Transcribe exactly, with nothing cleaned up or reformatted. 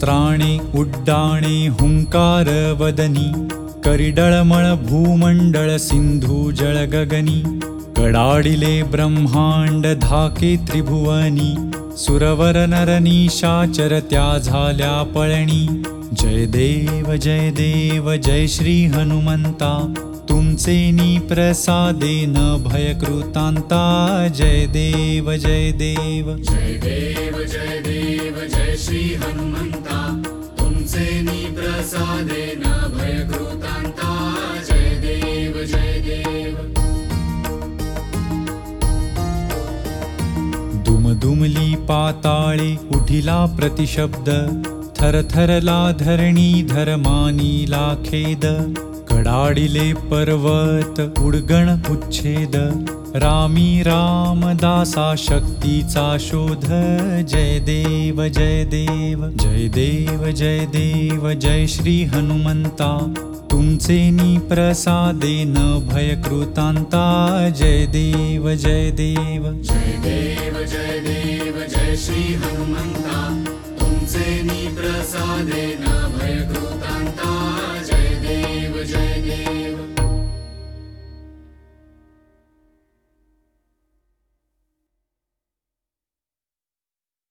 अस्त्राणि उड्डाणि हुंकार वदनी करिडळमळ भूमंडळ सिंधु जळ गगनी कडाडिले ब्रह्मांड धाके त्रिभुवनी सुरवर नरनीशाचर त्या झाल्या पळणी। जय देव जय देव जय श्री हनुमंता तुमचे नी प्रसादे न भयकृतांता। जय देव जय देव जय देव जय देव जय श्री हनुमंता तुमचे नी प्रसादे न भयकृतांता। जय देव जय देव। दुमदुमली पाताळी उठिला प्रतिशब्द थरथरला धरणी धर्मानीला खेद कडाडिले पर्वत उडगण उच्छेद रामी रामदासा शक्तीचा शोध। जय देव जय देव जय देव जय देव जय श्री हनुमंता तुमचे नी प्रसादे न भयकृतांता। जय देव जय देव जय देव जय देव जय श्री हनुमंता तुमचे नी प्रसादे न भयकृतांता।